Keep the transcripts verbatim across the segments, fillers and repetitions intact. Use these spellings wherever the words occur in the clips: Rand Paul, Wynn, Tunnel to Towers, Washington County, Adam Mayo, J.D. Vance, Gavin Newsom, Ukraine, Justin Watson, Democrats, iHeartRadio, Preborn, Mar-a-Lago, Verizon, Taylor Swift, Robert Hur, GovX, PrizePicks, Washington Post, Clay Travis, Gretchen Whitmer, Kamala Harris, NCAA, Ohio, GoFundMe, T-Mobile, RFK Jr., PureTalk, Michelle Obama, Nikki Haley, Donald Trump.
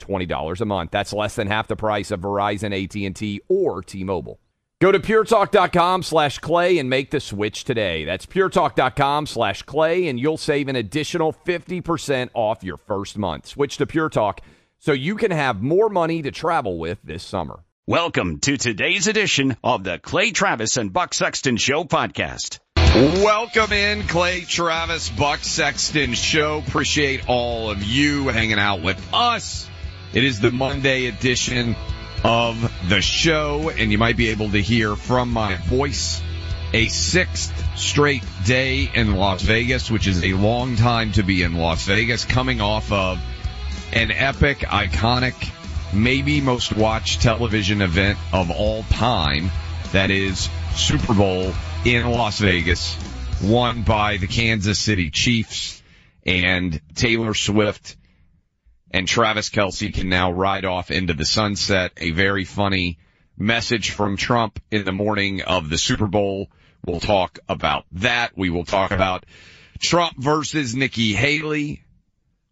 twenty dollars a month. That's less than half the price of Verizon, A T and T, or T-Mobile. Go to puretalk.com slash Clay and make the switch today. That's puretalk.com slash Clay, and you'll save an additional fifty percent off your first month. Switch to PureTalk so you can have more money to travel with this summer. Welcome to today's edition of the Clay, Travis, and Buck Sexton Show podcast. Welcome in, Clay, Travis, Buck Sexton Show. Appreciate all of you hanging out with us. It is the Monday edition of the show, and you might be able to hear from my voice a sixth straight day in Las Vegas, which is a long time to be in Las Vegas, coming off of an epic, iconic, maybe most watched television event of all time, that is Super Bowl in Las Vegas, won by the Kansas City Chiefs, and Taylor Swift and Travis Kelce can now ride off into the sunset. A very funny message from Trump in the morning of the Super Bowl. We'll talk about that. We will talk about Trump versus Nikki Haley.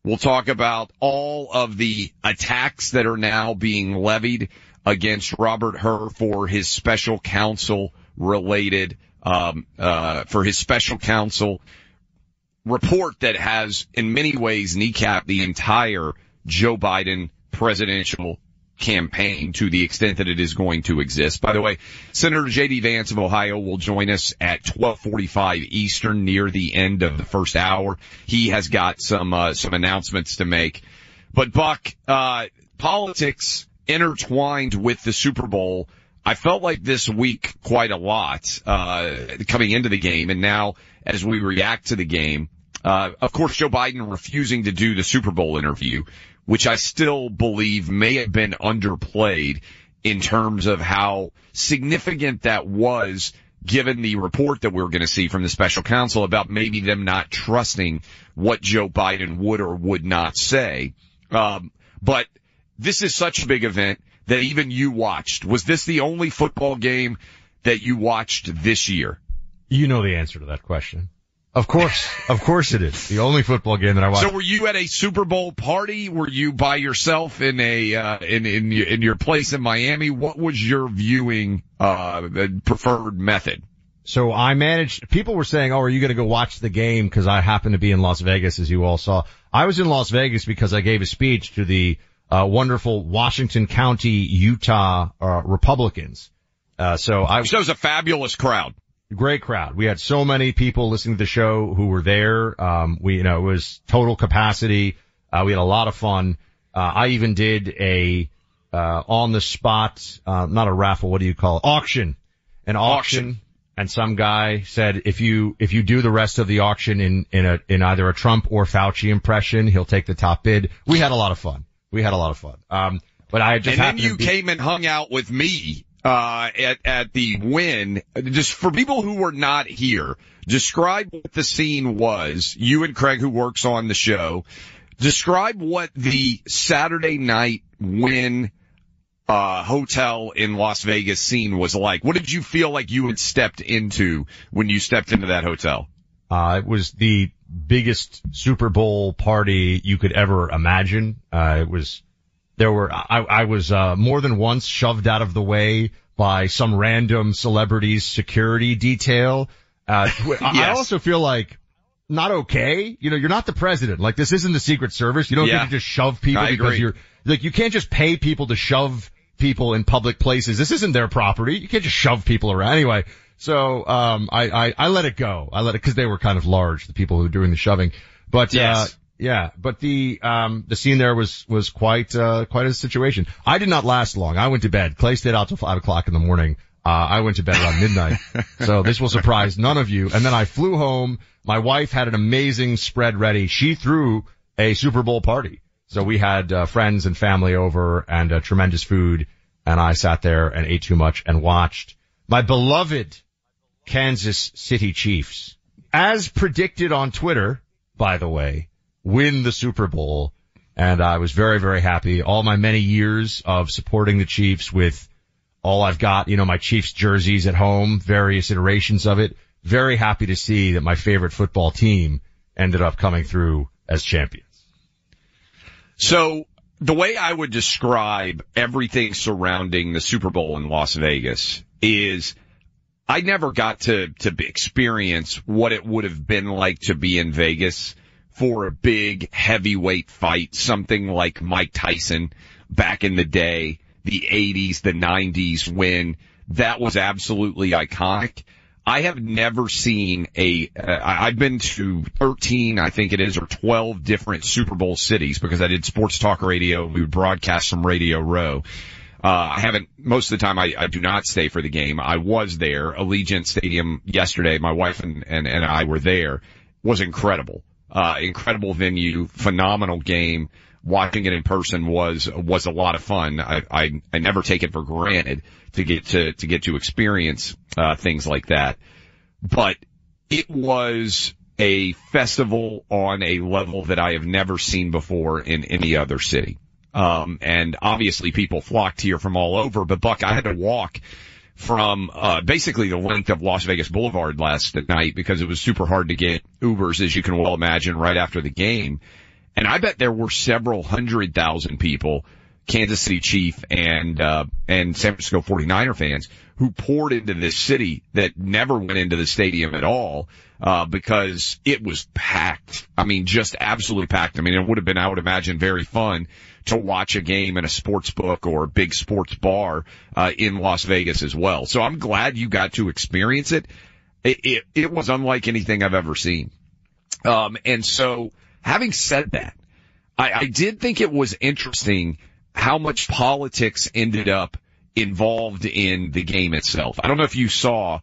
We'll talk about all of the attacks that are now being levied against Robert Hur for his special counsel related, um, uh, for his special counsel report that has in many ways kneecapped the entire Joe Biden presidential campaign to the extent that it is going to exist. By the way, Senator J D. Vance of Ohio will join us at twelve forty-five Eastern near the end of the first hour. He has got some uh, some announcements to make. But, Buck, uh politics intertwined with the Super Bowl, I felt like this week quite a lot uh coming into the game, and now as we react to the game, uh of course, Joe Biden refusing to do the Super Bowl interview, which I still believe may have been underplayed in terms of how significant that was, given the report that we're going to see from the special counsel about maybe them not trusting what Joe Biden would or would not say. Um, but this is such a big event that even you watched. Was this the only football game that you watched this year? You know the answer to that question. Of course, of course it is. The only football game that I watched. So were you at a Super Bowl party? Were you by yourself in a, uh, in, in, in your place in Miami? What was your viewing, uh, preferred method? So I managed, people were saying, oh, are you going to go watch the game? Cause I happened to be in Las Vegas, as you all saw. I was in Las Vegas because I gave a speech to the, uh, wonderful Washington County, Utah, uh, Republicans. Uh, so I was. So it was a fabulous crowd. Great crowd. We had so many people listening to the show who were there. Um, we, you know, it was total capacity. Uh, we had a lot of fun. Uh, I even did a, uh, on the spot, uh, not a raffle. What do you call it? Auction. An auction. auction. And some guy said, if you, if you do the rest of the auction in, in a, in either a Trump or Fauci impression, he'll take the top bid. We had a lot of fun. We had a lot of fun. Um, but I just happened to be- And then you came and hung out with me. Uh, at, at the Wynn, just for people who were not here, describe what the scene was. You and Craig, who works on the show, Describe what the Saturday night Wynn uh, hotel in Las Vegas scene was like. What did you feel like you had stepped into when you stepped into that hotel? Uh, it was the biggest Super Bowl party you could ever imagine. Uh, it was, there were, I, I was, uh, more than once shoved out of the way by some random celebrity's security detail. Uh, yes. I also feel like, not okay. You know, you're not the president. Like, this isn't the Secret Service. You don't yeah. get to just shove people I because agree. you're, like, you can't just pay people to shove people in public places. This isn't their property. You can't just shove people around. Anyway. So, um, I, I, I let it go. I let it, cause they were kind of large, the people who were doing the shoving. But, yes. uh, yeah, but the, um, the scene there was, was quite, uh, quite a situation. I did not last long. I went to bed. Clay stayed out till five o'clock in the morning. Uh, I went to bed around midnight. So this will surprise none of you. And then I flew home. My wife had an amazing spread ready. She threw a Super Bowl party. So we had, uh, friends and family over and, uh, tremendous food. And I sat there and ate too much and watched my beloved Kansas City Chiefs, as predicted on Twitter, by the way, win the Super Bowl. And I was very, very happy. All my many years of supporting the Chiefs with all I've got, you know, my Chiefs jerseys at home, various iterations of it. Very happy to see that my favorite football team ended up coming through as champions. So the way I would describe everything surrounding the Super Bowl in Las Vegas is I never got to, to experience what it would have been like to be in Vegas for a big heavyweight fight, something like Mike Tyson back in the day, the eighties, the nineties, when that was absolutely iconic. I have never seen a, uh, I've been to thirteen, I think it is, or twelve different Super Bowl cities because I did sports talk radio. We would broadcast from Radio Row. Uh, I haven't, most of the time I, I do not stay for the game. I was there. Allegiant Stadium yesterday, my wife and, and, and I were there. It was incredible. Uh, incredible venue, phenomenal game. Watching it in person was, was a lot of fun. I, I, I never take it for granted to get to, to get to experience, uh, things like that. But it was a festival on a level that I have never seen before in any other city. Um, and obviously people flocked here from all over, but Buck, I had to walk from, uh, basically the length of Las Vegas Boulevard last night because it was super hard to get Ubers, as you can well imagine, right after the game. And I bet there were several hundred thousand people, Kansas City Chief and, uh, and San Francisco forty-niner fans who poured into this city that never went into the stadium at all, uh, because it was packed. I mean, just absolutely packed. I mean, it would have been, I would imagine, very fun to watch a game in a sports book or a big sports bar, uh, in Las Vegas as well. So I'm glad you got to experience it. It, it, it was unlike anything I've ever seen. Um, and so, having said that, I, I did think it was interesting how much politics ended up involved in the game itself. I don't know if you saw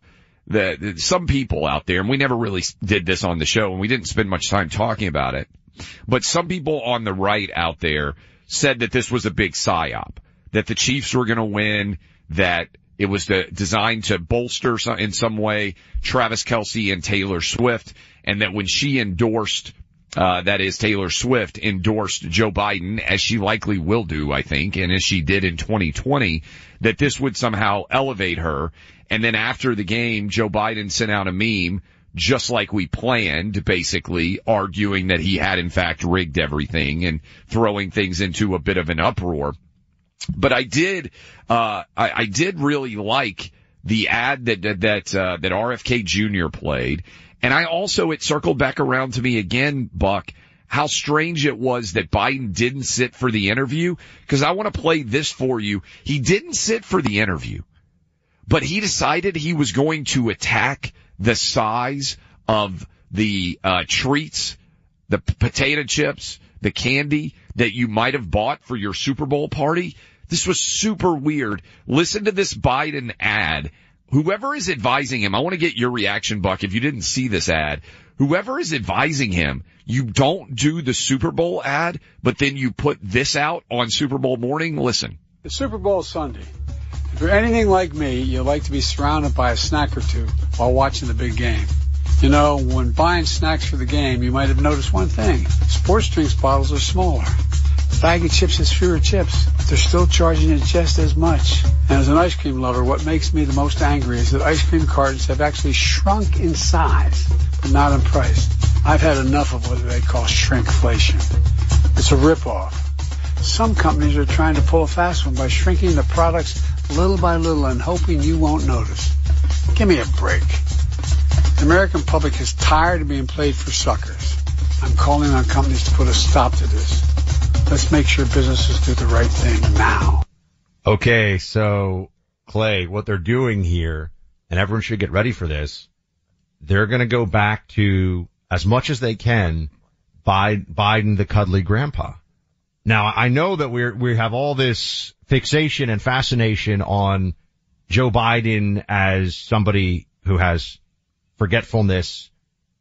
that some people out there, and we never really did this on the show, and we didn't spend much time talking about it, but some people on the right out there said that this was a big psyop, that the Chiefs were going to win, that it was the, designed to bolster some, in some way Travis Kelce and Taylor Swift, and that when she endorsed Uh, that is, Taylor Swift endorsed Joe Biden, as she likely will do, I think, and as she did in twenty twenty, that this would somehow elevate her. And then after the game, Joe Biden sent out a meme, just like we planned, basically, arguing that he had, in fact, rigged everything and throwing things into a bit of an uproar. But I did, uh, I, I did really like the ad that, that, that, uh, that R F K Junior played. And I also, it circled back around to me again, Buck, how strange it was that Biden didn't sit for the interview, because I want to play this for you. He didn't sit for the interview, but he decided he was going to attack the size of the uh treats, the p- potato chips, the candy that you might have bought for your Super Bowl party. This was super weird. Listen to this Biden ad. Whoever is advising him, I want to get your reaction, Buck, if you didn't see this ad. Whoever is advising him, you don't do the Super Bowl ad, but then you put this out on Super Bowl morning. Listen. It's Super Bowl Sunday. If you're anything like me, you like to be surrounded by a snack or two while watching the big game. You know, when buying snacks for the game, you might have noticed one thing. Sports drinks bottles are smaller. The bag of chips has fewer chips, but they're still charging you just as much. And as an ice cream lover, what makes me the most angry is that ice cream cartons have actually shrunk in size, but not in price. I've had enough of what they call shrinkflation. It's a ripoff. Some companies are trying to pull a fast one by shrinking the products little by little and hoping you won't notice. Give me a break. The American public is tired of being played for suckers. I'm calling on companies to put a stop to this. Let's make sure businesses do the right thing now. Okay, so, Clay, what they're doing here, and everyone should get ready for this, they're going to go back to, as much as they can, Biden the cuddly grandpa. Now, I know that we we have all this fixation and fascination on Joe Biden as somebody who has forgetfulness,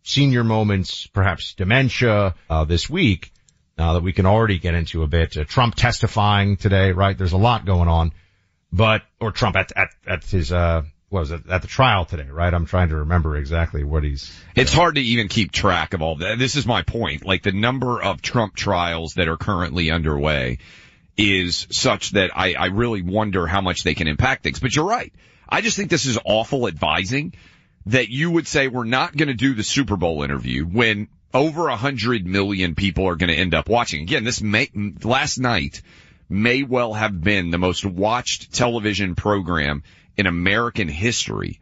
senior moments, perhaps dementia uh, this week uh, that we can already get into a bit. Uh, Trump testifying today, right? There's a lot going on, but or Trump at at, at his uh what was it at the trial today, right? I'm trying to remember exactly what he's. It's know. hard to even keep track of all that. This is my point. Like the number of Trump trials that are currently underway is such that I, I really wonder how much they can impact things. But you're right. I just think this is awful advising that you would say we're not going to do the Super Bowl interview when over a hundred million people are going to end up watching. Again, this may, last night may well have been the most watched television program in American history.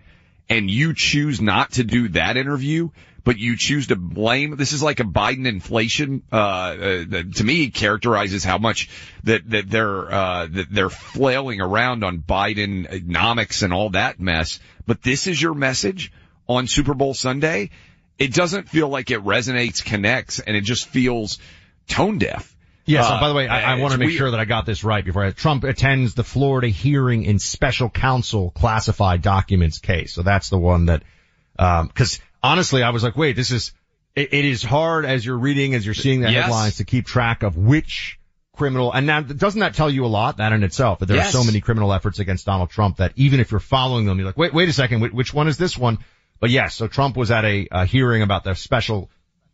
And you choose not to do that interview, but you choose to blame. This is like a Biden inflation, uh, uh that to me characterizes how much that, that they're, uh, that they're flailing around on Biden economics and all that mess. But this is your message on Super Bowl Sunday. It doesn't feel like it resonates, connects, and it just feels tone deaf. Yes. Uh, by the way, I, I want to make weird. sure that I got this right before I, Trump attends the Florida hearing in special counsel classified documents case. So that's the one that, um, cause honestly, I was like, wait, this is, it, it is hard as you're reading, as you're seeing the yes. headlines to keep track of which criminal. And now doesn't that tell you a lot that in itself that there yes. are so many criminal efforts against Donald Trump that even if you're following them, you're like, wait, wait a second. Which one is this one? But yes, so Trump was at a, a hearing about the special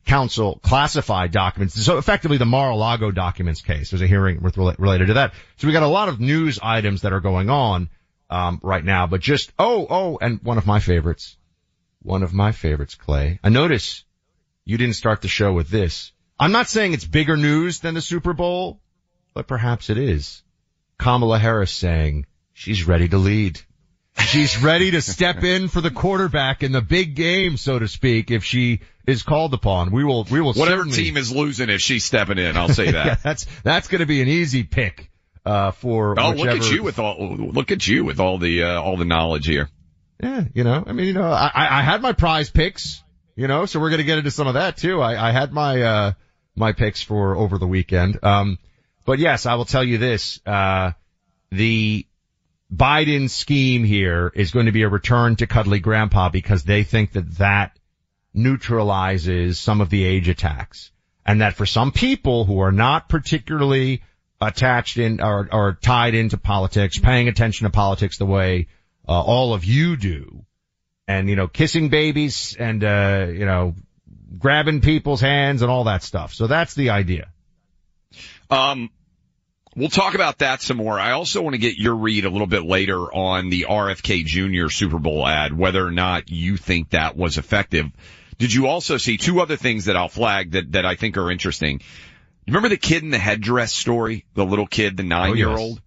counsel classified documents. So effectively the Mar-a-Lago documents case. There's a hearing with, related to that. So we got a lot of news items that are going on, um, right now, but just, oh, oh, and one of my favorites, one of my favorites, Clay. I notice you didn't start the show with this. I'm not saying it's bigger news than the Super Bowl, but perhaps it is. Kamala Harris saying she's ready to lead. She's ready to step in for the quarterback in the big game, so to speak, if she is called upon. We will, we will Whatever certainly... team is losing if she's stepping in, I'll say that. yeah, that's, that's gonna be an easy pick, uh, for Oh, whichever... look at you with all, look at you with all the, uh, all the knowledge here. Yeah, you know, I mean, you know, I, I had my prize picks, you know, so we're gonna get into some of that too. I, I had my, uh, my picks for over the weekend. Um, but yes, I will tell you this, uh, the, Biden's scheme here is going to be a return to cuddly grandpa because they think that that neutralizes some of the age attacks and that for some people who are not particularly attached in or, or tied into politics, paying attention to politics the way uh, all of you do and, you know, kissing babies and, uh, you know, grabbing people's hands and all that stuff. So that's the idea. Um. We'll talk about that some more. I also want to get your read a little bit later on the R F K Junior Super Bowl ad, whether or not you think that was effective. Did you also see two other things that I'll flag that, that I think are interesting? Remember the kid in the headdress story? The little kid, the nine-year-old? Oh,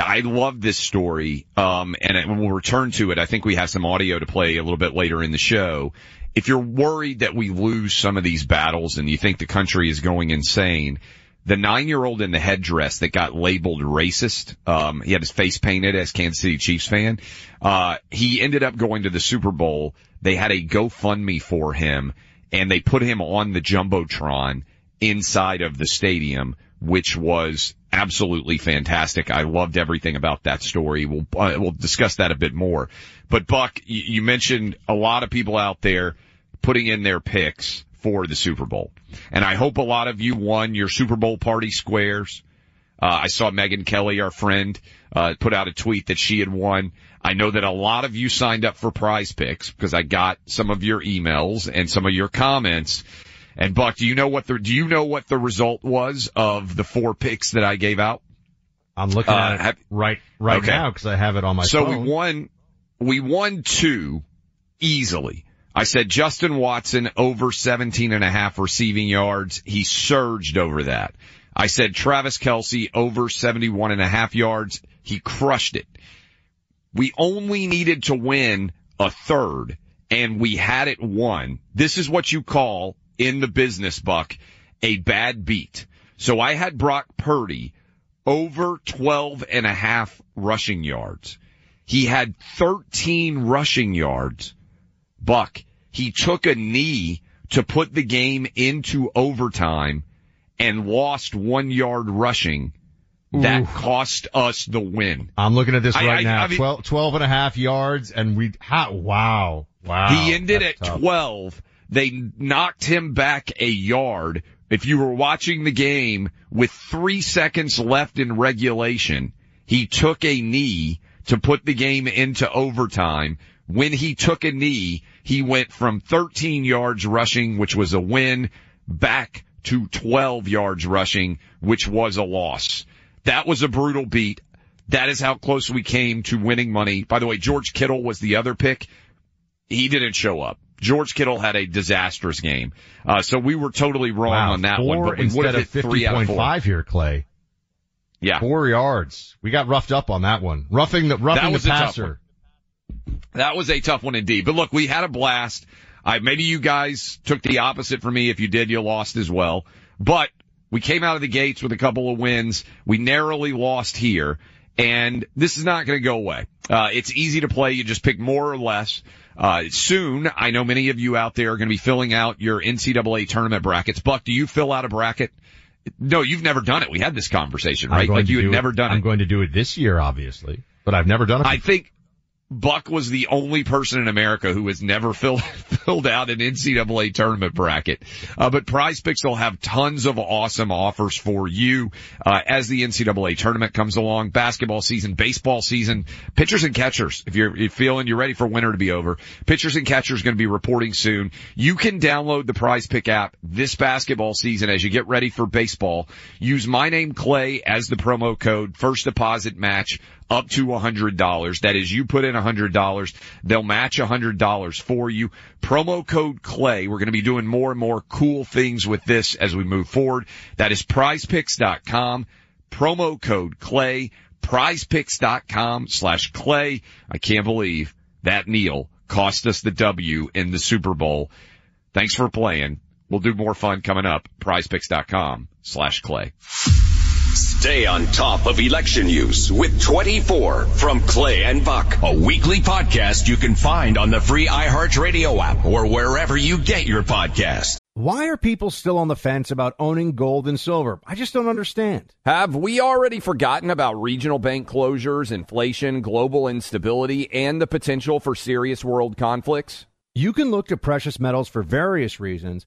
yes. I love this story, um, and we'll return to it. I think we have some audio to play a little bit later in the show. If you're worried that we lose some of these battles and you think the country is going insane, the nine-year-old in the headdress that got labeled racist, um, he had his face painted as Kansas City Chiefs fan, uh, he ended up going to the Super Bowl. They had a GoFundMe for him, and they put him on the Jumbotron inside of the stadium, which was absolutely fantastic. I loved everything about that story. We'll, uh, we'll discuss that a bit more. But, Buck, you, you mentioned a lot of people out there putting in their picks for the Super Bowl. And I hope a lot of you won your Super Bowl party squares. Uh, I saw Megyn Kelly, our friend, uh, put out a tweet that she had won. I know that a lot of you signed up for PrizePicks because I got some of your emails and some of your comments. And Buck, do you know what the, do you know what the result was of the four picks that I gave out? I'm looking at uh, it have, right, right okay. now because I have it on my so phone. So we won, we won two easily. I said Justin Watson over seventeen and a half receiving yards. He surged over that. I said Travis Kelce over seventy-one and a half yards. He crushed it. We only needed to win a third, and we had it won. This is what you call, in the business, Buck, a bad beat. So I had Brock Purdy over twelve and a half rushing yards. He had thirteen rushing yards. Buck, he took a knee to put the game into overtime and lost one yard rushing. That Ooh. cost us the win. I'm looking at this right I, I, now. I mean, twelve, twelve and a half yards, and we, how, wow, wow. He ended at tough. twelve. They knocked him back a yard. If you were watching the game with three seconds left in regulation, he took a knee to put the game into overtime. When he took a knee, he went from thirteen yards rushing, which was a win, back to twelve yards rushing, which was a loss. That was a brutal beat. That is how close we came to winning money. By the way, George Kittle was the other pick. He didn't show up. George Kittle had a disastrous game. Uh, so we were totally wrong wow, on that one. But we would have hit three out of four. fifty point five here, Clay. Yeah. Four yards. We got roughed up on that one. Roughing the, roughing the passer. That was a tough one indeed. But look, we had a blast. I, maybe you guys took the opposite from me. If you did, you lost as well. But we came out of the gates with a couple of wins. We narrowly lost here. And this is not going to go away. Uh, it's easy to play. You just pick more or less. Uh, soon, I know many of you out there are going to be filling out your N C double A tournament brackets. Buck, do you fill out a bracket? No, you've never done it. We had this conversation, right? Like you had never done it. I'm going to do it this year, obviously. But I've never done it before. I think Buck was the only person in America who has never filled, filled out an N C double A tournament bracket. Uh, but PrizePicks will have tons of awesome offers for you, uh, as the N C double A tournament comes along. Basketball season, baseball season, pitchers and catchers. If you're, you're feeling you're ready for winter to be over, pitchers and catchers are going to be reporting soon. You can download the PrizePick app this basketball season as you get ready for baseball. Use my name Clay as the promo code. First deposit match up to one hundred dollars. That is, you put in one hundred dollars. They'll match one hundred dollars for you. Promo code Clay. We're going to be doing more and more cool things with this as we move forward. That is prize picks dot com. Promo code Clay. prize picks dot com slash Clay. I can't believe that Neil cost us the W in the Super Bowl. Thanks for playing. We'll do more fun coming up. prize picks dot com slash Clay. Stay on top of election news with twenty-four from Clay and Buck, a weekly podcast you can find on the free iHeartRadio app or wherever you get your podcast. Why are people still on the fence about owning gold and silver? I just don't understand. Have we already forgotten about regional bank closures, inflation, global instability, and the potential for serious world conflicts? You can look to precious metals for various reasons.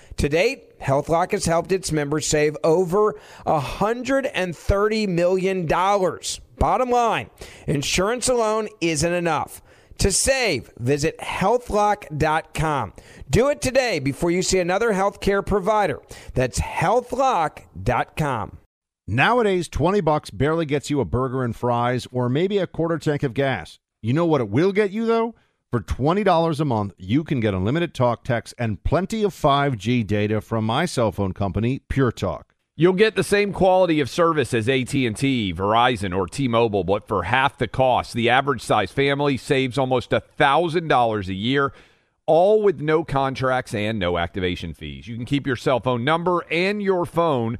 To date, HealthLock has helped its members save over one hundred thirty million dollars. Bottom line, insurance alone isn't enough. To save, visit health lock dot com. Do it today before you see another healthcare provider. That's health lock dot com. Nowadays, twenty bucks barely gets you a burger and fries or maybe a quarter tank of gas. You know what it will get you, though? For twenty dollars a month, you can get unlimited talk, text, and plenty of five G data from my cell phone company, PureTalk. You'll get the same quality of service as A T and T, Verizon, or T-Mobile, but for half the cost. The average-sized family saves almost one thousand dollars a year, all with no contracts and no activation fees. You can keep your cell phone number and your phone,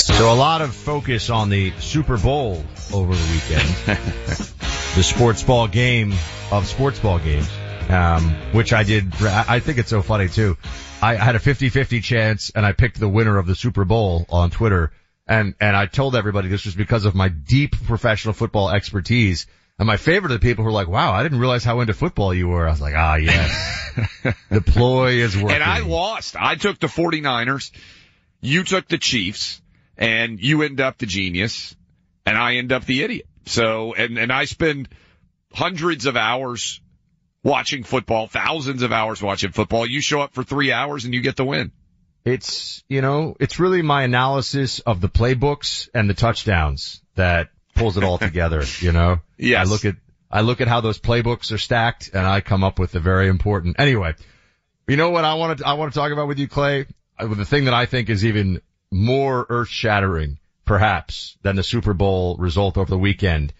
So a lot of focus on the Super Bowl over the weekend, the sports ball game of sports ball games, um, which I did. I think it's so funny, too. I had a fifty-fifty chance, and I picked the winner of the Super Bowl on Twitter, and, and I told everybody this was because of my deep professional football expertise. And my favorite of the people who were like, wow, I didn't realize how into football you were. I was like, ah, yes, the ploy is working. And I lost. I took the forty-niners. You took the Chiefs. And you end up the genius, and I end up the idiot. So, and, and I spend hundreds of hours watching football, thousands of hours watching football. You show up for three hours, and you get the win. It's, you know, it's really my analysis of the playbooks and the touchdowns that pulls it all together, you know? Yes. I look at, I look at how those playbooks are stacked, and I come up with the very important. Anyway, you know what I want to, I want to talk about with you, Clay? The thing that I think is even more earth-shattering, perhaps, than the Super Bowl result over the weekend.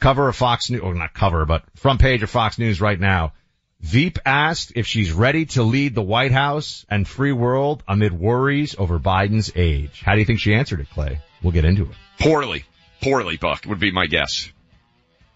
Cover of Fox News, or not cover, but front page of Fox News right now. Veep asked if she's ready to lead the White House and free world amid worries over Biden's age. How do you think she answered it, Clay? We'll get into it. Poorly. Poorly, Buck, would be my guess.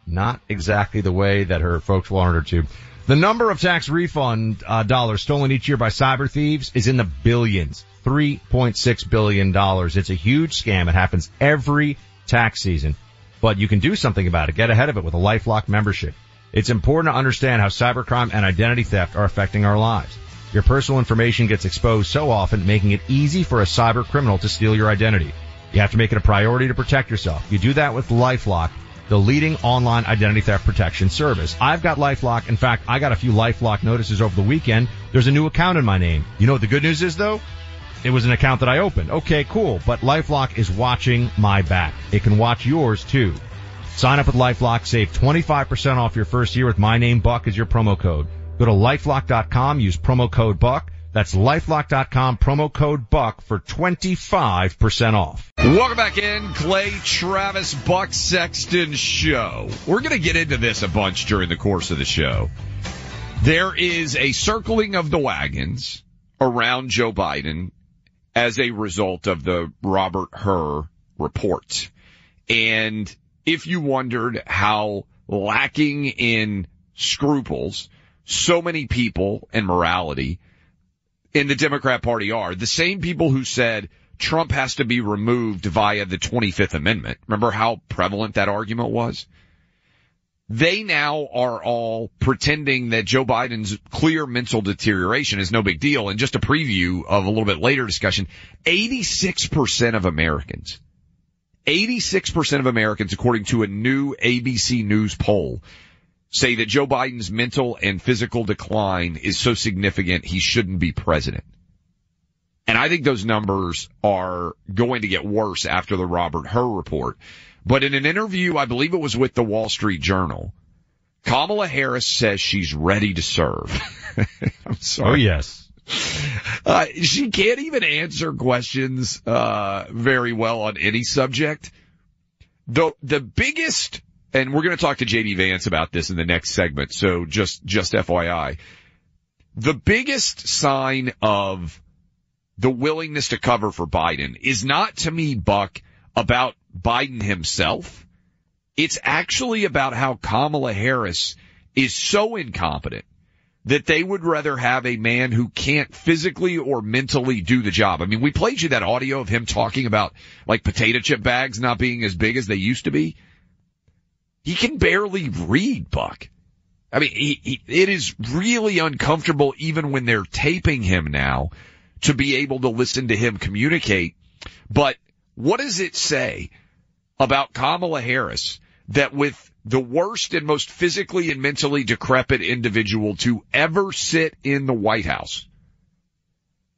Not exactly the way that her folks wanted her to. The number of tax refund uh, dollars stolen each year by cyber thieves is in the billions. three point six billion dollars. It's a huge scam. It happens every tax season. But you can do something about it. Get ahead of it with a LifeLock membership. It's important to understand how cybercrime and identity theft are affecting our lives. Your personal information gets exposed so often, making it easy for a cyber criminal to steal your identity. You have to make it a priority to protect yourself. You do that with LifeLock, the leading online identity theft protection service. I've got LifeLock. In fact, I got a few LifeLock notices over the weekend. There's a new account in my name. You know what the good news is, though? It was an account that I opened. Okay, cool. But LifeLock is watching my back. It can watch yours, too. Sign up with LifeLock. Save twenty-five percent off your first year with my name, Buck, as your promo code. Go to LifeLock dot com. Use promo code Buck. That's LifeLock dot com. Promo code Buck for twenty-five percent off. Welcome back in. Clay, Travis, Buck, Sexton Show. We're going to get into this a bunch during the course of the show. There is a circling of the wagons around Joe Biden as a result of the Robert Hur report. And if you wondered how lacking in scruples so many people and morality in the Democrat Party are, the same people who said Trump has to be removed via the twenty-fifth amendment, remember how prevalent that argument was? They now are all pretending that Joe Biden's clear mental deterioration is no big deal. And just a preview of a little bit later discussion, eighty-six percent of Americans, eighty-six percent of Americans, according to a new A B C News poll, say that Joe Biden's mental and physical decline is so significant he shouldn't be president. And I think those numbers are going to get worse after the Robert Hur report. But in an interview, I believe it was with the Wall Street Journal, Kamala Harris says she's ready to serve. I'm sorry. Oh, yes. Uh, she can't even answer questions, uh, very well on any subject. The, the biggest, and we're going to talk to J D. Vance about this in the next segment. So just, just F Y I, the biggest sign of the willingness to cover for Biden is not, to me, Buck, about Biden himself. It's actually about how Kamala Harris is so incompetent that they would rather have a man who can't physically or mentally do the job. I mean, we played you that audio of him talking about, like, potato chip bags not being as big as they used to be. He can barely read, Buck. I mean, he, he, it is really uncomfortable even when they're taping him now to be able to listen to him communicate. But what does it say about Kamala Harris that with the worst and most physically and mentally decrepit individual to ever sit in the White House,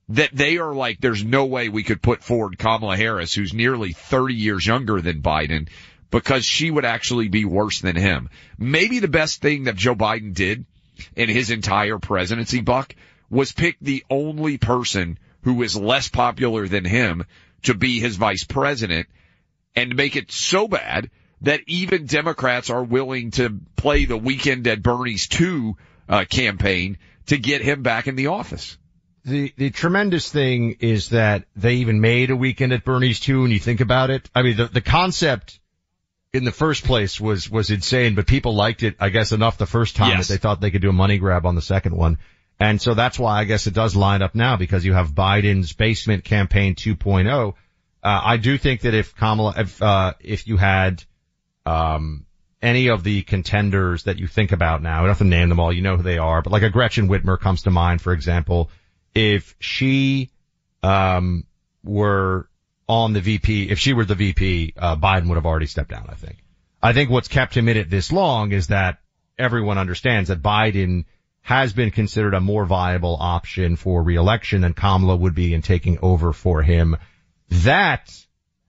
that they are like, there's no way we could put forward Kamala Harris, who's nearly thirty years younger than Biden, because she would actually be worse than him? Maybe the best thing that Joe Biden did in his entire presidency, Buck, was pick the only person who is less popular than him to be his vice president and make it so bad that even Democrats are willing to play the Weekend at Bernie's two uh, campaign to get him back in the office. The the tremendous thing is that they even made a Weekend at Bernie's two, and you think about it. I mean, the, the concept in the first place was, was insane, but people liked it, I guess, enough the first time yes. that they thought they could do a money grab on the second one. And so that's why I guess it does line up now, because you have Biden's basement campaign two point oh. Uh, I do think that if Kamala, if, uh, if you had Um, any of the contenders that you think about now, I don't have to name them all, you know who they are, but like a Gretchen Whitmer comes to mind, for example. If she, um, were on the V P, if she were the V P, uh, Biden would have already stepped down, I think. I think what's kept him in it this long is that everyone understands that Biden has been considered a more viable option for reelection than Kamala would be in taking over for him. That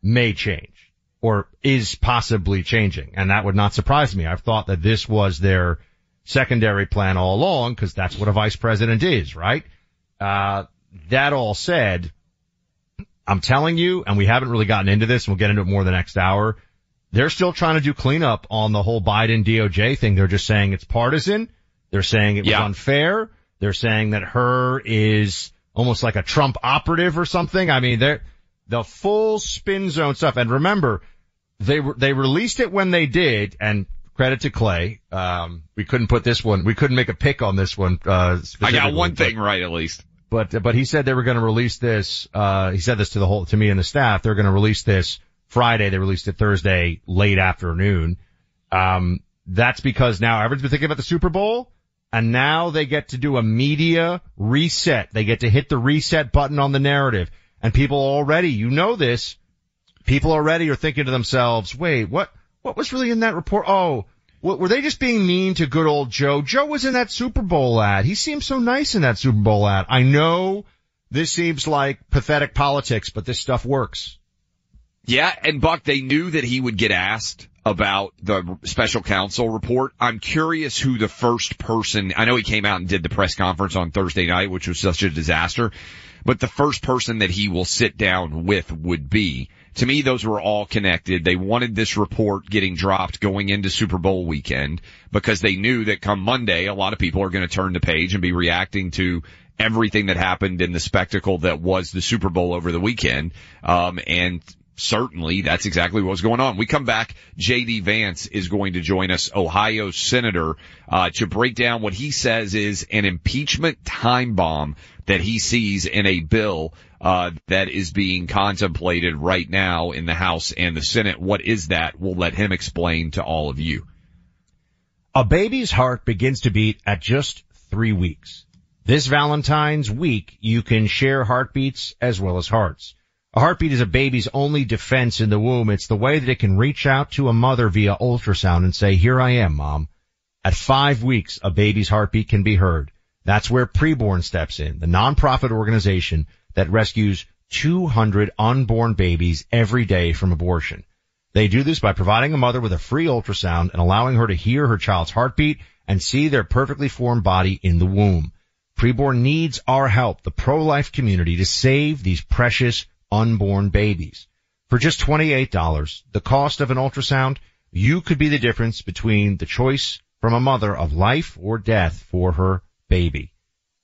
may change, or is possibly changing, and that would not surprise me. I've thought that this was their secondary plan all along, because that's what a vice president is, right? Uh, that all said, I'm telling you, and we haven't really gotten into this, and we'll get into it more the next hour, they're still trying to do cleanup on the whole Biden D O J thing. They're just saying it's partisan. They're saying it was yeah. unfair. They're saying that Hur is almost like a Trump operative or something. I mean, they're... the full spin zone stuff. And remember, they were, they released it when they did, and credit to Clay. Um, we couldn't put this one, we couldn't make a pick on this one. Uh, I got one thing but, right at least. But, but he said they were going to release this, uh, he said this to the whole, to me and the staff, they're going to release this Friday. They released it Thursday late afternoon. Um, that's because now everyone's been thinking about the Super Bowl, and now they get to do a media reset. They get to hit the reset button on the narrative. And people already, you know this, people already are thinking to themselves, wait, what, what was really in that report? Oh, what, were they just being mean to good old Joe? Joe was in that Super Bowl ad. He seemed so nice in that Super Bowl ad. I know this seems like pathetic politics, but this stuff works. Yeah, and Buck, they knew that he would get asked about the special counsel report. I'm curious who the first person, I know he came out and did the press conference on Thursday night, which was such a disaster, but the first person that he will sit down with would be. To me, those were all connected. They wanted this report getting dropped going into Super Bowl weekend because they knew that come Monday, a lot of people are going to turn the page and be reacting to everything that happened in the spectacle that was the Super Bowl over the weekend. Um, and certainly that's exactly what was going on. We come back. J D. Vance is going to join us, Ohio Senator, uh, to break down what he says is an impeachment time bomb that he sees in a bill uh that is being contemplated right now in the House and the Senate. What is that? We'll let him explain to all of you. A baby's heart begins to beat at just three weeks. This Valentine's week, you can share heartbeats as well as hearts. A heartbeat is a baby's only defense in the womb. It's the way that it can reach out to a mother via ultrasound and say, "Here I am, Mom." At five weeks, a baby's heartbeat can be heard. That's where Preborn steps in, the nonprofit organization that rescues two hundred unborn babies every day from abortion. They do this by providing a mother with a free ultrasound and allowing her to hear her child's heartbeat and see their perfectly formed body in the womb. Preborn needs our help, the pro-life community, to save these precious unborn babies. For just twenty-eight dollars, the cost of an ultrasound, you could be the difference between the choice from a mother of life or death for her baby.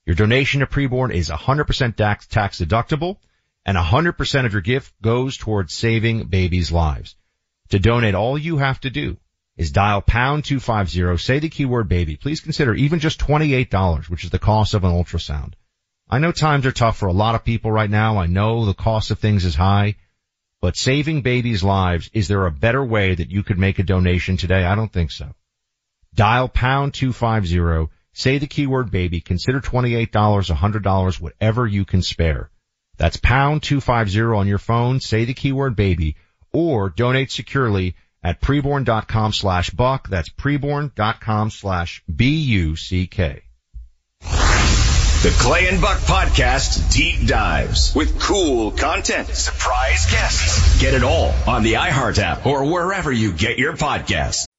Your donation to Preborn is one hundred percent tax deductible, and one hundred percent of your gift goes towards saving babies' lives. To donate, all you have to do is dial pound two fifty, say the keyword baby. Please consider even just twenty-eight dollars, which is the cost of an ultrasound. I know times are tough for a lot of people right now. I know the cost of things is high, but saving babies' lives, is there a better way that you could make a donation today? I don't think so. Dial pound two fifty, say the keyword baby, consider twenty-eight dollars, one hundred dollars, whatever you can spare. That's pound two fifty on your phone, say the keyword baby, or donate securely at preborn.com slash buck. That's preborn.com slash B U C K. The Clay and Buck Podcast Deep Dives with cool content, surprise guests. Get it all on the iHeart app or wherever you get your podcasts.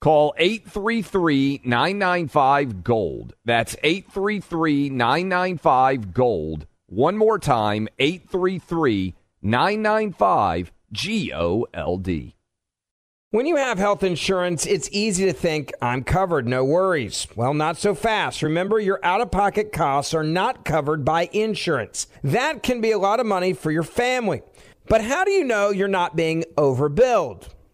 Call eight three three, nine nine five, GOLD. That's eight three three, nine nine five, GOLD. One more time, eight three three, nine nine five, G O L D. When you have health insurance, it's easy to think, I'm covered, no worries. Well, not so fast. Remember, your out-of-pocket costs are not covered by insurance. That can be a lot of money for your family. But how do you know you're not being overbilled?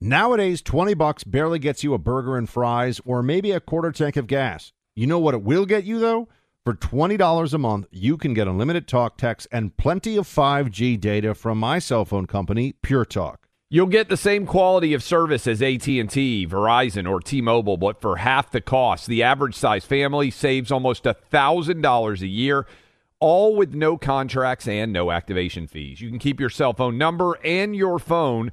Nowadays, twenty bucks barely gets you a burger and fries or maybe a quarter tank of gas. You know what it will get you, though? For twenty dollars a month, you can get unlimited talk, text, and plenty of five G data from my cell phone company, PureTalk. You'll get the same quality of service as A T and T, Verizon, or T-Mobile, but for half the cost. The average-sized family saves almost one thousand dollars a year, all with no contracts and no activation fees. You can keep your cell phone number and your phone,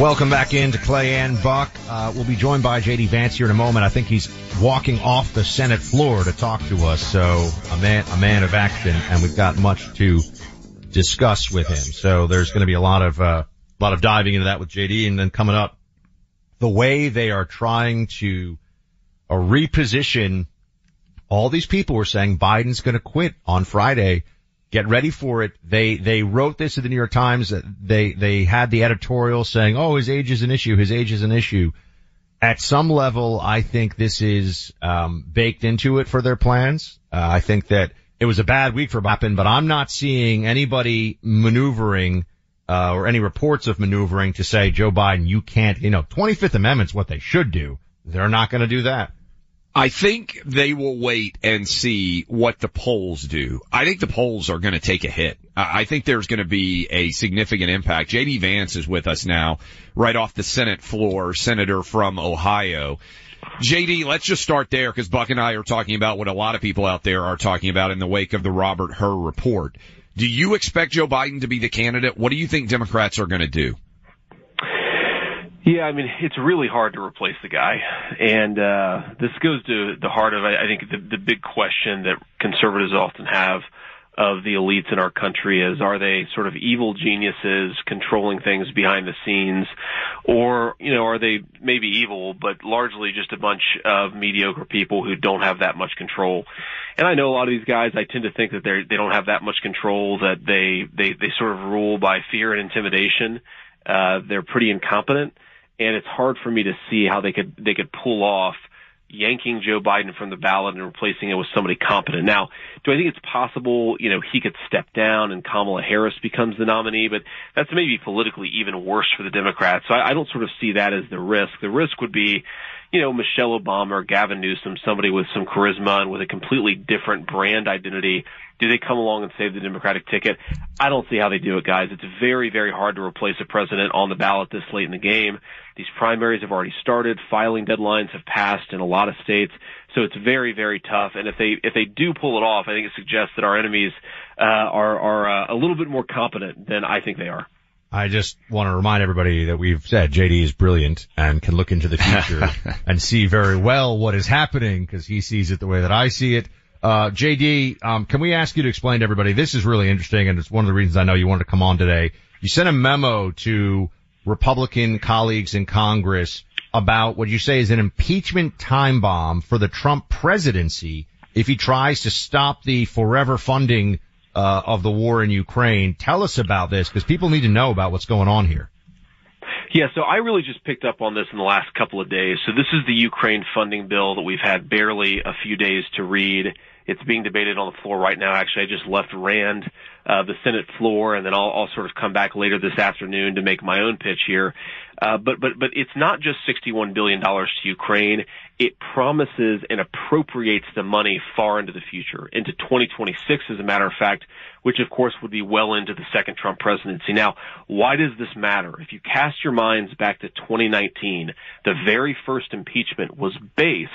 Welcome back into Clay and Buck. Uh, we'll be joined by J D. Vance here in a moment. I think he's walking off the Senate floor to talk to us. So a man, a man of action, and we've got much to discuss with him. So there's going to be a lot of, uh, a lot of diving into that with J D. And then coming up, the way they are trying to or reposition. All these people were saying Biden's going to quit on Friday. Get ready for it. They they wrote this in the New York Times. They they had the editorial saying, "Oh, his age is an issue. His age is an issue." At some level, I think this is um baked into it for their plans. Uh, I think that it was a bad week for Biden, but I'm not seeing anybody maneuvering uh or any reports of maneuvering to say, Joe Biden, you can't, you know, twenty-fifth Amendment's what they should do. They're not going to do that. I think they will wait and see what the polls do. I think the polls are going to take a hit. I think there's going to be a significant impact. J D. Vance is with us now, right off the Senate floor, senator from Ohio. J D, let's just start there, because Buck and I are talking about what a lot of people out there are talking about in the wake of the Robert Hur report. Do you expect Joe Biden to be the candidate? What do you think Democrats are going to do? Yeah, I mean, it's really hard to replace the guy. And, uh, this goes to the heart of, I think, the, the big question that conservatives often have of the elites in our country is, are they sort of evil geniuses controlling things behind the scenes? Or, you know, are they maybe evil, but largely just a bunch of mediocre people who don't have that much control? And I know a lot of these guys, I tend to think that they they don't have that much control, that they, they, they sort of rule by fear and intimidation. Uh, they're pretty incompetent. And it's hard for me to see how they could they could pull off yanking Joe Biden from the ballot and replacing it with somebody competent. Now, do I think it's possible, you know, he could step down and Kamala Harris becomes the nominee? But that's maybe politically even worse for the Democrats. So I, I don't sort of see that as the risk. The risk would be, you know, Michelle Obama or Gavin Newsom, somebody with some charisma and with a completely different brand identity. Do they come along and save the Democratic ticket? I don't see how they do it, guys. It's very, very hard to replace a president on the ballot this late in the game. These primaries have already started. Filing deadlines have passed in a lot of states. So it's very, very tough. And if they, if they do pull it off, I think it suggests that our enemies, uh, are, are, uh, a little bit more competent than I think they are. I just want to remind everybody that we've said J D is brilliant and can look into the future and see very well what is happening, because he sees it the way that I see it. Uh, J D, um, can we ask you to explain to everybody, this is really interesting, and it's one of the reasons I know you wanted to come on today. You sent a memo to Republican colleagues in Congress about what you say is an impeachment time bomb for the Trump presidency if he tries to stop the forever funding uh of the war in Ukraine. Tell us about this, because people need to know about what's going on here. Yeah, so I really just picked up on this in the last couple of days. So this is the Ukraine funding bill that we've had barely a few days to read. It's being debated on the floor right now. Actually, I just left Rand, uh, the Senate floor, and then I'll, I'll sort of come back later this afternoon to make my own pitch here. Uh, but, but, but it's not just sixty-one billion dollars to Ukraine. It promises and appropriates the money far into the future, into twenty twenty-six, as a matter of fact, which of course would be well into the second Trump presidency. Now, why does this matter? If you cast your minds back to twenty nineteen, the very first impeachment was based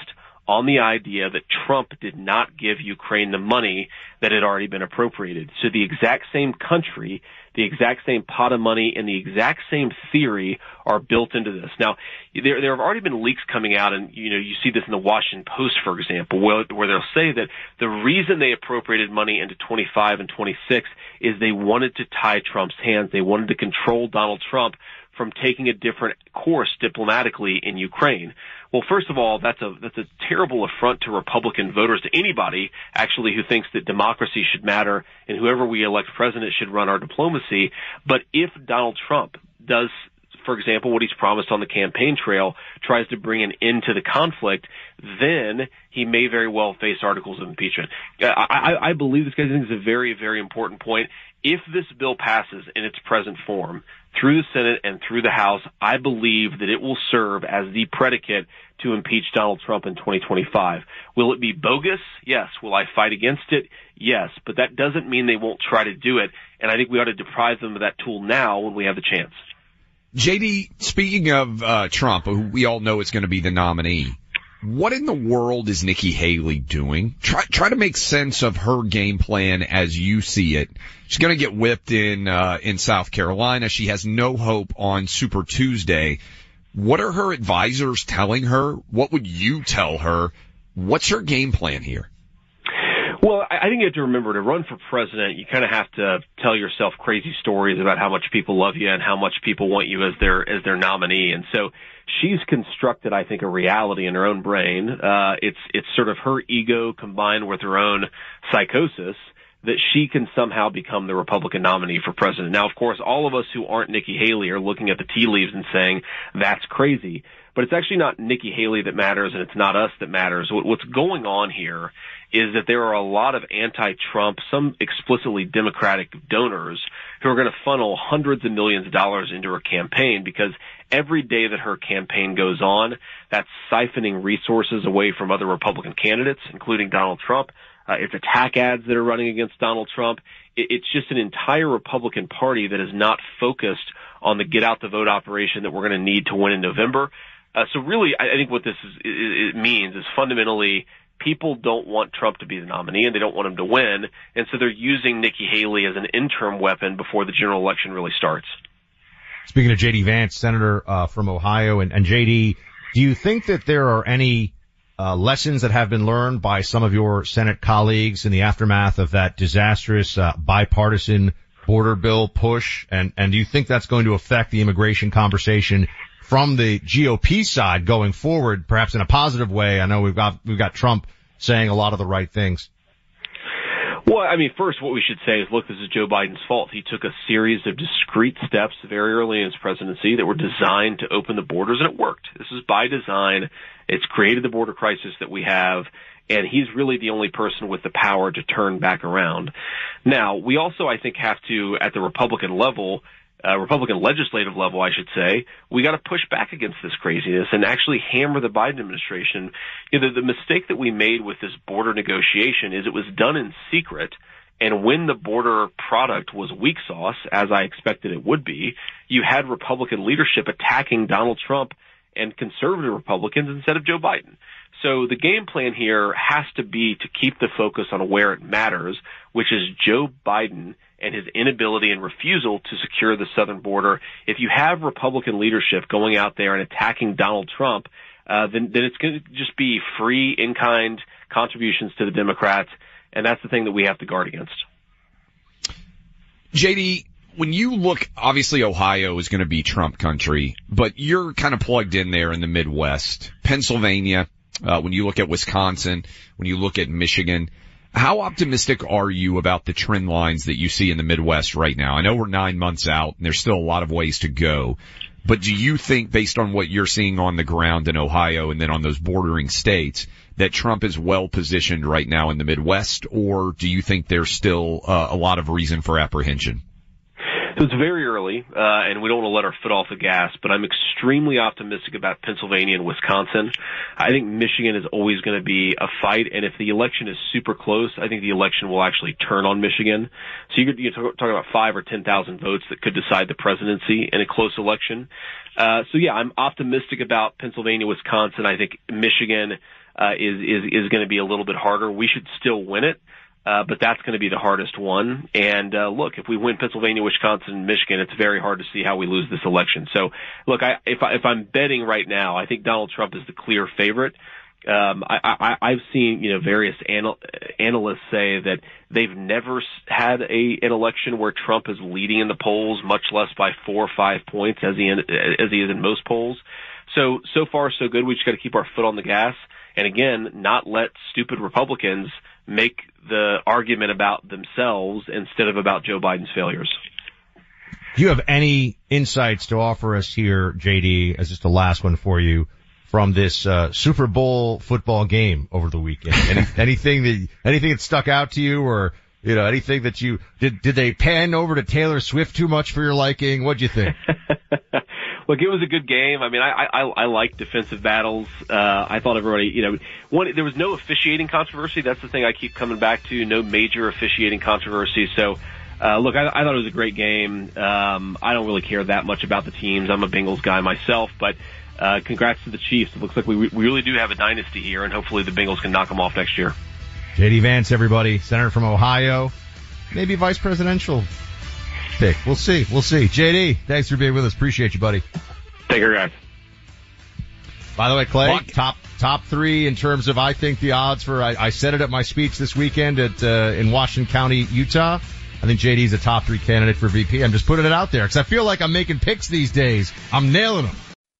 on the idea that Trump did not give Ukraine the money that had already been appropriated. So the exact same country, the exact same pot of money, and the exact same theory are built into this. Now, there there have already been leaks coming out, and you know you see this in the Washington Post, for example, where, where they'll say that the reason they appropriated money into twenty-five and twenty-six is they wanted to tie Trump's hands. They wanted to control Donald Trump from taking a different course diplomatically in Ukraine. Well, first of all, that's a that's a terrible affront to Republican voters, to anybody actually who thinks that democracy should matter and whoever we elect president should run our diplomacy. But if Donald Trump does, for example, what he's promised on the campaign trail, tries to bring an end to the conflict, then he may very well face articles of impeachment. I, I, I believe this guy thinks is a very, very important point. If this bill passes in its present form through the Senate and through the House, I believe that it will serve as the predicate to impeach Donald Trump in twenty twenty-five. Will it be bogus? Yes. Will I fight against it? Yes. But that doesn't mean they won't try to do it. And I think we ought to deprive them of that tool now when we have the chance. J D, speaking of uh Trump, who we all know is going to be the nominee, what in the world is Nikki Haley doing? Try try to make sense of her game plan as you see it. She's going to get whipped in uh in South Carolina. She has no hope on Super Tuesday. What are her advisors telling her? What would you tell her? What's her game plan here? Well, I think you have to remember, to run for president, you kind of have to tell yourself crazy stories about how much people love you and how much people want you as their as their nominee. And so she's constructed, I think, a reality in her own brain. Uh, it's it's sort of her ego combined with her own psychosis that she can somehow become the Republican nominee for president. Now, of course, all of us who aren't Nikki Haley are looking at the tea leaves and saying that's crazy. But it's actually not Nikki Haley that matters, and it's not us that matters. What's going on here is that there are a lot of anti-Trump, some explicitly Democratic donors who are going to funnel hundreds of millions of dollars into her campaign, because every day that her campaign goes on, that's siphoning resources away from other Republican candidates, including Donald Trump. Uh, it's attack ads that are running against Donald Trump. It, it's just an entire Republican Party that is not focused on the get-out-the-vote operation that we're going to need to win in November. Uh, so really, I, I think what this is, it, it means is fundamentally – people don't want Trump to be the nominee, and they don't want him to win, and so they're using Nikki Haley as an interim weapon before the general election really starts. Speaking of J D. Vance, Senator uh, from Ohio, and, and J D, do you think that there are any uh, lessons that have been learned by some of your Senate colleagues in the aftermath of that disastrous uh, bipartisan border bill push, and, and do you think that's going to affect the immigration conversation from the G O P side going forward, perhaps in a positive way? I know we've got we've got Trump saying a lot of the right things. Well, I mean, first, what we should say is, look, this is Joe Biden's fault. He took a series of discrete steps very early in his presidency that were designed to open the borders, and it worked. This is by design. It's created the border crisis that we have, and he's really the only person with the power to turn back around. Now, we also, I think, have to, at the Republican level, Uh, Republican legislative level, I should say, we got to push back against this craziness and actually hammer the Biden administration. You know, the, the mistake that we made with this border negotiation is it was done in secret. And when the border product was weak sauce, as I expected it would be, you had Republican leadership attacking Donald Trump and conservative Republicans instead of Joe Biden. So the game plan here has to be to keep the focus on where it matters, which is Joe Biden and his inability and refusal to secure the southern border. If you have Republican leadership going out there and attacking Donald Trump, uh, then, then it's going to just be free, in-kind contributions to the Democrats, and that's the thing that we have to guard against. J D, when you look, obviously Ohio is going to be Trump country, but you're kind of plugged in there in the Midwest. Pennsylvania, uh, when you look at Wisconsin, when you look at Michigan, how optimistic are you about the trend lines that you see in the Midwest right now? I know we're nine months out, and there's still a lot of ways to go. But do you think, based on what you're seeing on the ground in Ohio and then on those bordering states, that Trump is well-positioned right now in the Midwest, or do you think there's still uh, a lot of reason for apprehension? So it's very early, uh, and we don't want to let our foot off the gas, but I'm extremely optimistic about Pennsylvania and Wisconsin. I think Michigan is always going to be a fight, and if the election is super close, I think the election will actually turn on Michigan. So you're, you're talking about five or ten thousand votes that could decide the presidency in a close election. Uh, so yeah, I'm optimistic about Pennsylvania, Wisconsin. I think Michigan, uh, is, is, is going to be a little bit harder. We should still win it. Uh, but that's going to be the hardest one. And uh, look, if we win Pennsylvania, Wisconsin, and Michigan, it's very hard to see how we lose this election. So, look, I, if, I, if I'm betting right now, I think Donald Trump is the clear favorite. Um, I, I, I've seen, you know, various anal- analysts say that they've never had a an election where Trump is leading in the polls, much less by four or five points as he in, as he is in most polls. So, so far, so good. We just got to keep our foot on the gas, and again, not let stupid Republicans make the argument about themselves instead of about Joe Biden's failures. Do you have any insights to offer us here, J D, as just the last one for you, from this uh, Super Bowl football game over the weekend? Any, anything that anything that stuck out to you, or you know, anything that you did? Did they pan over to Taylor Swift too much for your liking? What'd you think? Look, it was a good game. I mean, I I, I like defensive battles. Uh, I thought everybody, you know, one, there was no officiating controversy. That's the thing I keep coming back to. No major officiating controversy. So, uh, look, I, I thought it was a great game. Um, I don't really care that much about the teams. I'm a Bengals guy myself, but uh, congrats to the Chiefs. It looks like we we really do have a dynasty here, and hopefully the Bengals can knock them off next year. J D. Vance, everybody, Senator from Ohio, maybe vice presidential. We'll see. We'll see. J D, thanks for being with us. Appreciate you, buddy. Take care, guys. By the way, Clay, Buck. top top three in terms of, I think, the odds for, I, I said it at my speech this weekend at uh, in Washington County, Utah. I think J D's a top three candidate for V P. I'm just putting it out there because I feel like I'm making picks these days. I'm nailing them.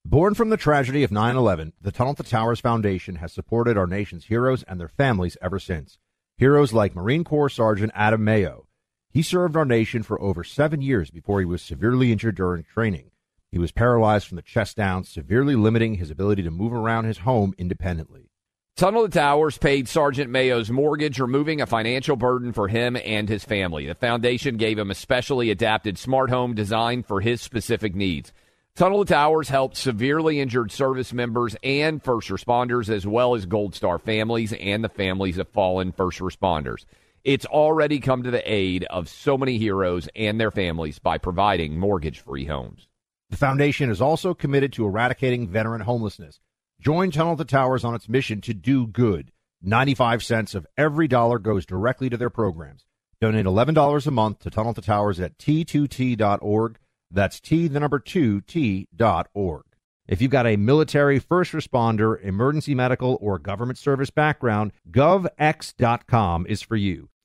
Born from the tragedy of nine eleven, the Tunnel to Towers Foundation has supported our nation's heroes and their families ever since. Heroes like Marine Corps Sergeant Adam Mayo. He served our nation for over seven years before he was severely injured during training. He was paralyzed from the chest down, severely limiting his ability to move around his home independently. Tunnel to Towers paid Sergeant Mayo's mortgage, removing a financial burden for him and his family. The foundation gave him a specially adapted smart home designed for his specific needs. Tunnel to Towers helped severely injured service members and first responders, as well as Gold Star families and the families of fallen first responders. It's already come to the aid of so many heroes and their families by providing mortgage-free homes. The foundation is also committed to eradicating veteran homelessness. Join Tunnel to Towers on its mission to do good. ninety-five cents of every dollar goes directly to their programs. Donate eleven dollars a month to Tunnel to Towers at T two T dot org. That's T, the number two, T dot org. If you've got a military, first responder, emergency medical, or government service background, gov x dot com is for you.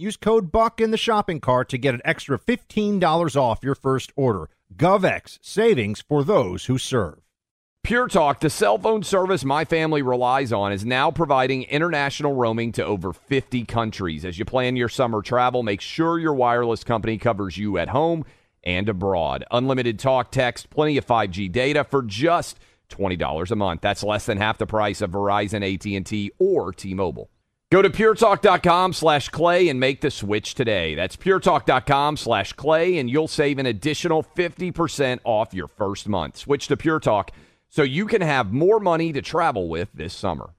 Use code BUCK in the shopping cart to get an extra fifteen dollars off your first order. GovX, savings for those who serve. PureTalk, the cell phone service my family relies on, is now providing international roaming to over fifty countries. As you plan your summer travel, make sure your wireless company covers you at home and abroad. Unlimited talk, text, plenty of five G data for just twenty dollars a month. That's less than half the price of Verizon, A T and T, or T-Mobile. Go to puretalk.com slash clay and make the switch today. That's puretalk.com slash clay, and you'll save an additional fifty percent off your first month. Switch to PureTalk so you can have more money to travel with this summer.